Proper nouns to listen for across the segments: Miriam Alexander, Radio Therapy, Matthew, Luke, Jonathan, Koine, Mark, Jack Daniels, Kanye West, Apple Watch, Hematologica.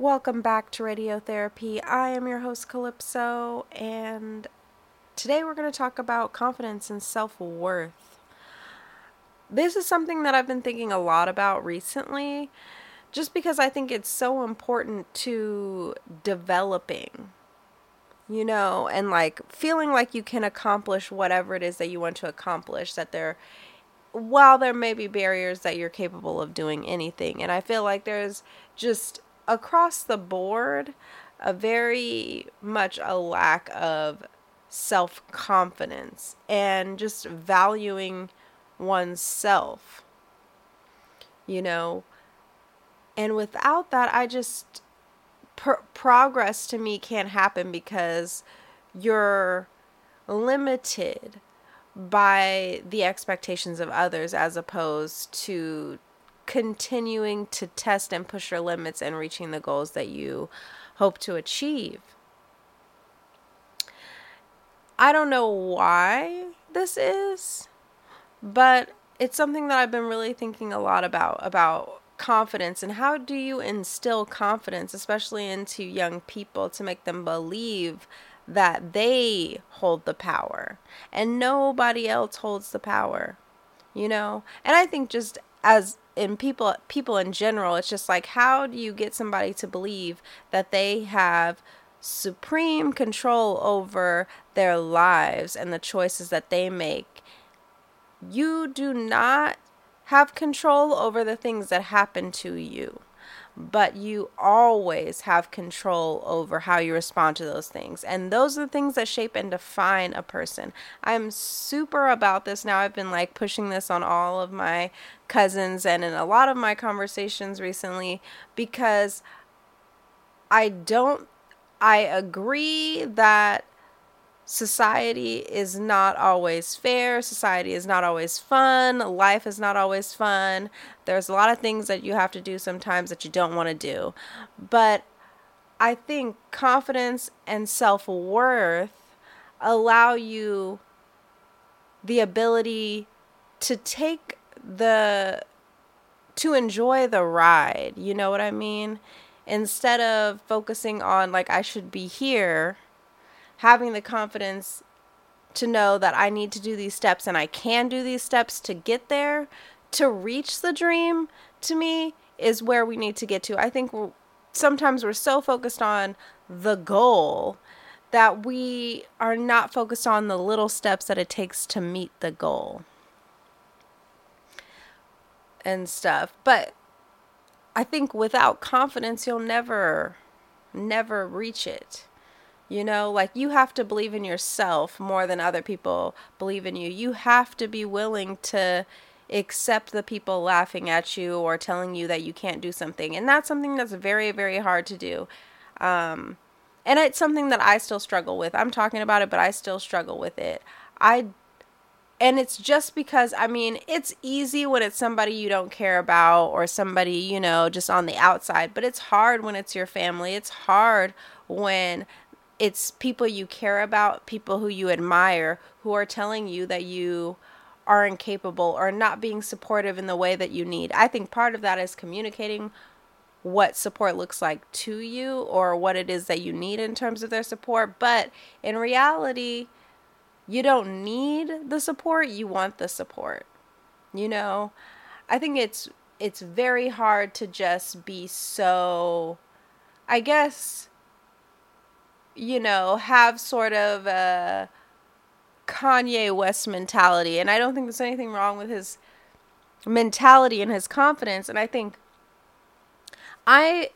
Welcome back to Radio Therapy. I am your host, Calypso, and today we're going to talk about confidence and self-worth. This is something that I've been thinking a lot about recently, just because I think it's so important to developing, and feeling like you can accomplish whatever it is that you want to accomplish, that while there may be barriers, that you're capable of doing anything. And I feel like there's just across the board a very much a lack of self-confidence and just valuing oneself, and without that, I just progress to me can't happen, because you're limited by the expectations of others as opposed to continuing to test and push your limits and reaching the goals that you hope to achieve. I don't know why this is, but it's something that I've been really thinking a lot about confidence, and how do you instill confidence, especially into young people, to make them believe that they hold the power and nobody else holds the power, And I think just as in people in general, it's just like, how do you get somebody to believe that they have supreme control over their lives and the choices that they make? You do not have control over the things that happen to you, but you always have control over how you respond to those things. And those are the things that shape and define a person. I'm super about this now. I've been pushing this on all of my cousins and in a lot of my conversations recently, because I agree that society is not always fair. Society is not always fun. Life is not always fun. There's a lot of things that you have to do sometimes that you don't want to do. But I think confidence and self-worth allow you the ability to enjoy the ride. You know what I mean? Instead of focusing on I should be here, having the confidence to know that I need to do these steps and I can do these steps to get there, to reach the dream, to me, is where we need to get to. I think sometimes we're so focused on the goal that we are not focused on the little steps that it takes to meet the goal and stuff. But I think without confidence, you'll never reach it. You have to believe in yourself more than other people believe in you. You have to be willing to accept the people laughing at you or telling you that you can't do something. And that's something that's very, very hard to do. And it's something that I still struggle with. I'm talking about it, but I still struggle with it. And it's just because, it's easy when it's somebody you don't care about or somebody, just on the outside. But it's hard when it's your family. It's hard when it's people you care about, people who you admire, who are telling you that you are incapable or not being supportive in the way that you need. I think part of that is communicating what support looks like to you or what it is that you need in terms of their support. But in reality, you don't need the support. You want the support. I think it's very hard to just be so, I guess, have sort of a Kanye West mentality. And I don't think there's anything wrong with his mentality and his confidence. And I think I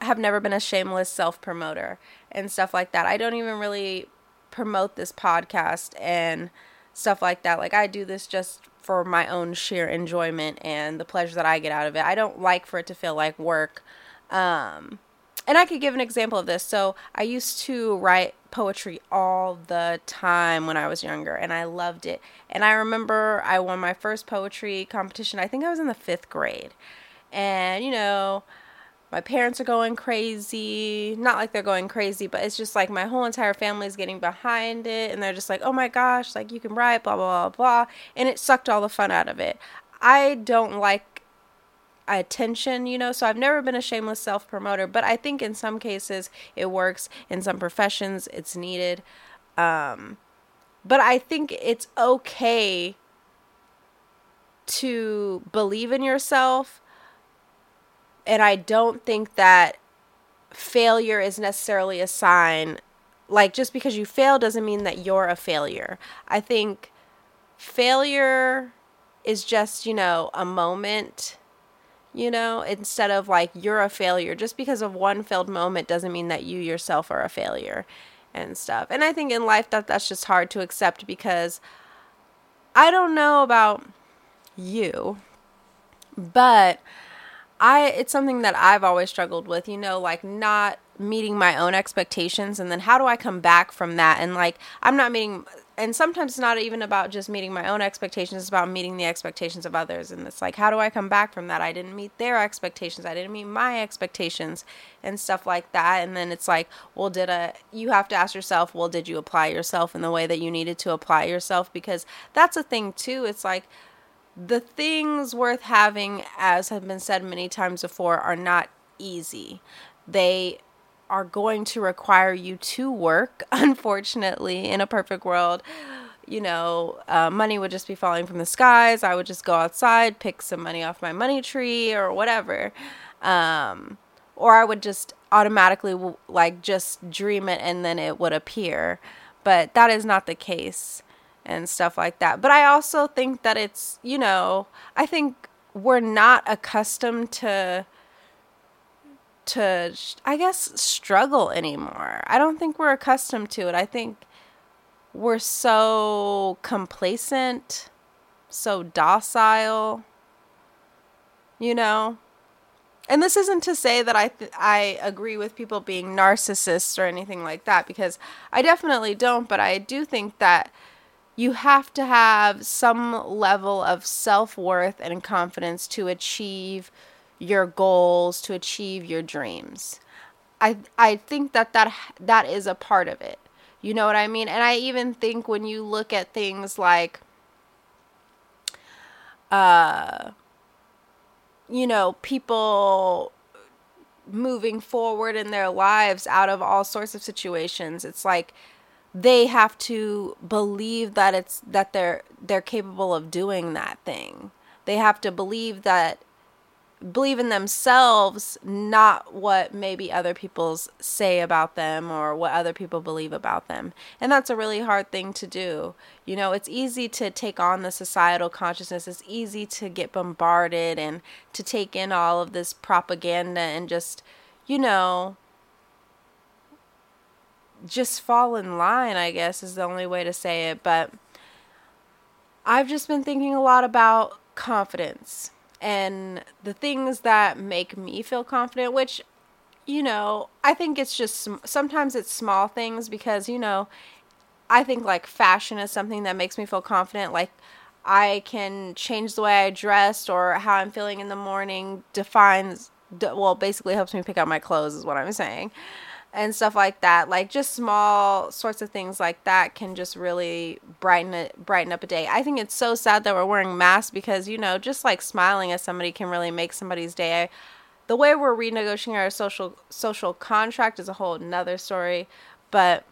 have never been a shameless self-promoter and stuff like that. I don't even really promote this podcast and stuff like that. I do this just for my own sheer enjoyment and the pleasure that I get out of it. I don't like for it to feel like work. And I could give an example of this. So I used to write poetry all the time when I was younger, and I loved it. And I remember I won my first poetry competition. I think I was in the 5th grade. And, my parents are going crazy. Not like they're going crazy, but it's just my whole entire family is getting behind it. And they're just like, oh my gosh, you can write, blah, blah, blah, blah. And it sucked all the fun out of it. I don't like attention, you know, so I've never been a shameless self-promoter, but I think in some cases it works. In some professions it's needed. But I think it's okay to believe in yourself. And I don't think that failure is necessarily a sign. Like, just because you fail doesn't mean that you're a failure. I think failure is just, you know, a moment, you know, instead of like you're a failure. Just because of one failed moment doesn't mean that you yourself are a failure and stuff. And I think in life that's just hard to accept, because I don't know about you, but it's something that I've always struggled with, you know, like not meeting my own expectations, and then how do I come back from that? And like, I'm not meeting, and sometimes it's not even about just meeting my own expectations, it's about meeting the expectations of others. And it's like, how do I come back from that? I didn't meet their expectations, I didn't meet my expectations and stuff like that. And then it's like, well, you have to ask yourself, well, did you apply yourself in the way that you needed to apply yourself? Because that's a thing too. It's like, the things worth having, as have been said many times before, are not easy. They are going to require you to work, unfortunately. In a perfect world, you know, money would just be falling from the skies. I would just go outside, pick some money off my money tree or whatever. Or I would just automatically just dream it and then it would appear. But that is not the case. And stuff like that. But I also think that it's, you know, I think we're not accustomed to I guess, struggle anymore. I don't think we're accustomed to it. I think we're so complacent, so docile, you know. And this isn't to say that I agree with people being narcissists or anything like that, because I definitely don't, but I do think that you have to have some level of self-worth and confidence to achieve your goals, to achieve your dreams. I think that is a part of it. You know what I mean? And I even think when you look at things like, you know, people moving forward in their lives out of all sorts of situations, it's like, they have to believe that they're capable of doing that thing. They have to believe in themselves, not what maybe other people say about them or what other people believe about them. And that's a really hard thing to do. You know, it's easy to take on the societal consciousness. It's easy to get bombarded and to take in all of this propaganda and just, you know, just fall in line, I guess, is the only way to say it. But I've just been thinking a lot about confidence and the things that make me feel confident, which, you know, I think it's just sometimes it's small things, because, you know, I think like fashion is something that makes me feel confident. Like, I can change the way I dressed or how I'm feeling in the morning basically helps me pick out my clothes, is what I'm saying. And stuff like that, like just small sorts of things like that can just really brighten up a day. I think it's so sad that we're wearing masks, because, you know, just like smiling at somebody can really make somebody's day. The way we're renegotiating our social contract is a whole nother story. But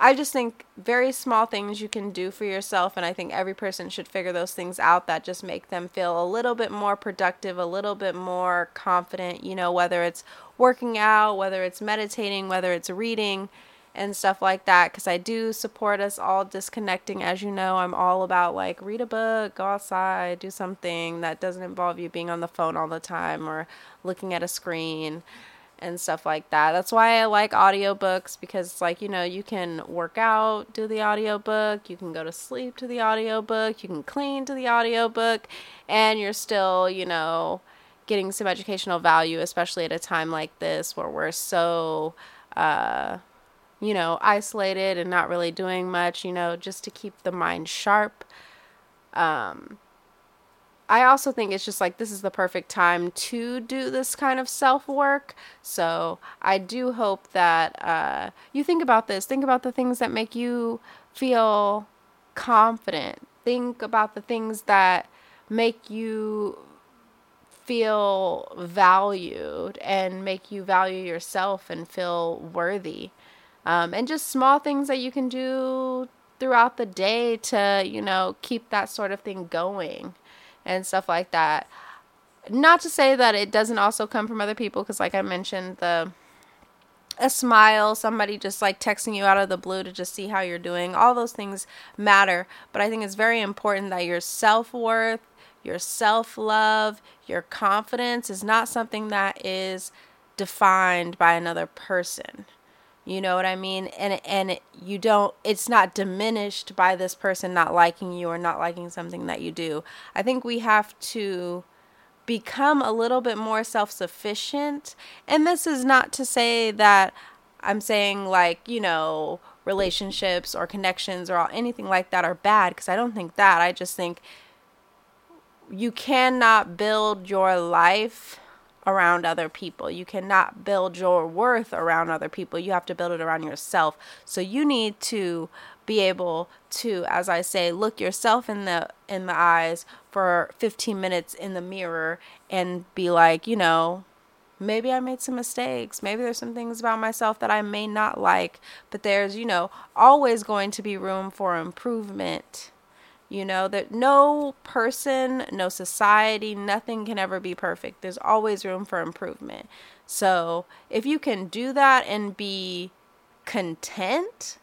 I just think very small things you can do for yourself, and I think every person should figure those things out that just make them feel a little bit more productive, a little bit more confident, you know, whether it's working out, whether it's meditating, whether it's reading and stuff like that. Because I do support us all disconnecting. As you know, I'm all about like, read a book, go outside, do something that doesn't involve you being on the phone all the time or looking at a screen and stuff like that. That's why I like audiobooks, because it's like, you know, you can work out, do the audiobook, you can go to sleep to the audiobook, you can clean to the audiobook, and you're still, you know, getting some educational value, especially at a time like this where we're so, you know, isolated and not really doing much, you know, just to keep the mind sharp. I also think it's just like, this is the perfect time to do this kind of self-work. So I do hope that you think about this. Think about the things that make you feel confident. Think about the things that make you feel valued and make you value yourself and feel worthy. And just small things that you can do throughout the day to, you know, keep that sort of thing going and stuff like that. Not to say that it doesn't also come from other people, because like I mentioned, a smile, somebody just like texting you out of the blue to just see how you're doing, all those things matter. But I think it's very important that your self-worth, your self-love, your confidence is not something that is defined by another person. You know what I mean? And you don't, it's not diminished by this person not liking you or not liking something that you do. I think we have to become a little bit more self-sufficient. And this is not to say that I'm saying, like, you know, relationships or connections or anything like that are bad, because I don't think that. I just think you cannot build your life around other people. You cannot build your worth around other people. You have to build it around yourself. So you need to be able to, as I say, look yourself in the eyes for 15 minutes in the mirror and be like, you know, maybe I made some mistakes. Maybe there's some things about myself that I may not like, but there's, you know, always going to be room for improvement. You know, that no person, no society, nothing can ever be perfect. There's always room for improvement. So if you can do that and be content,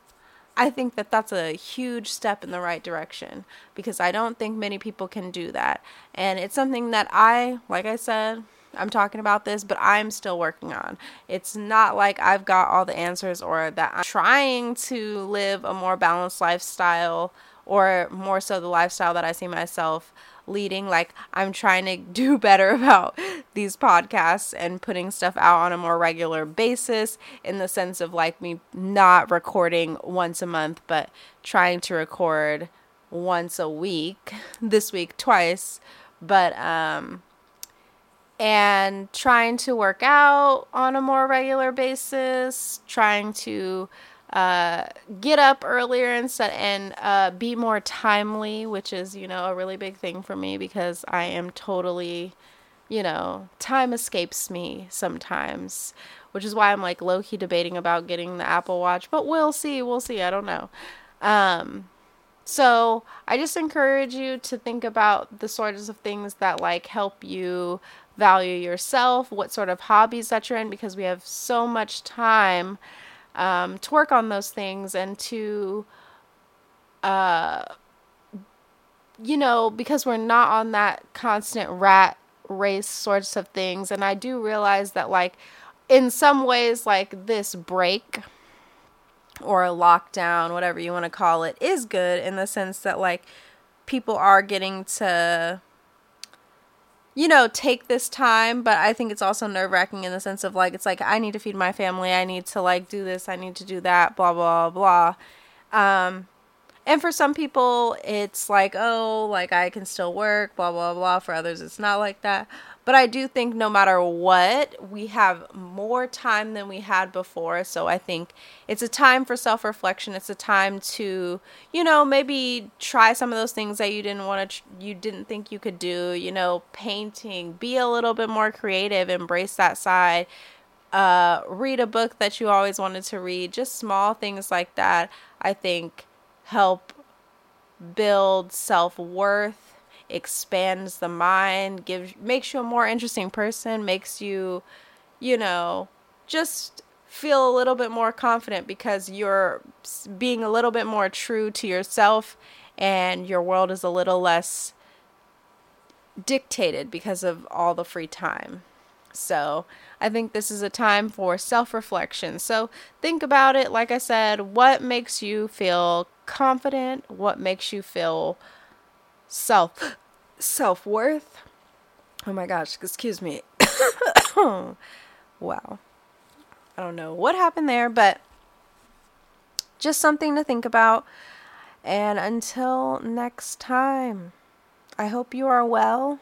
I think that that's a huge step in the right direction, because I don't think many people can do that. And it's something that I, like I said, I'm talking about this, but I'm still working on. It's not like I've got all the answers, or that I'm trying to live a more balanced lifestyle, or more so the lifestyle that I see myself leading. Like, I'm trying to do better about these podcasts and putting stuff out on a more regular basis, in the sense of like me not recording once a month, but trying to record once a week, this week twice, but and trying to work out on a more regular basis, trying to get up earlier and be more timely, which is, you know, a really big thing for me, because I am totally, you know, time escapes me sometimes, which is why I'm like low-key debating about getting the Apple Watch, but we'll see, I don't know. So I just encourage you to think about the sorts of things that like help you value yourself, what sort of hobbies that you're in, because we have so much time to work on those things, and to, you know, because we're not on that constant rat race sorts of things. And I do realize that, like, in some ways, like, this break or a lockdown, whatever you want to call it, is good, in the sense that, like, people are getting to, you know, take this time. But I think it's also nerve-wracking, in the sense of like, it's like, I need to feed my family, I need to like do this, I need to do that, blah, blah, blah. And for some people it's like, oh, like I can still work, blah, blah, blah. For others it's not like that. But I do think no matter what, we have more time than we had before. So I think it's a time for self-reflection. It's a time to, you know, maybe try some of those things that you didn't want to, you didn't think you could do, you know, painting, be a little bit more creative, embrace that side, read a book that you always wanted to read, just small things like that, I think help build self-worth, expands the mind, makes you a more interesting person, makes you, you know, just feel a little bit more confident, because you're being a little bit more true to yourself, and your world is a little less dictated because of all the free time. So I think this is a time for self-reflection. So think about it. Like I said, what makes you feel confident? What makes you feel self-worth? Oh my gosh, excuse me. Wow. I don't know what happened there, but just something to think about. And until next time, I hope you are well.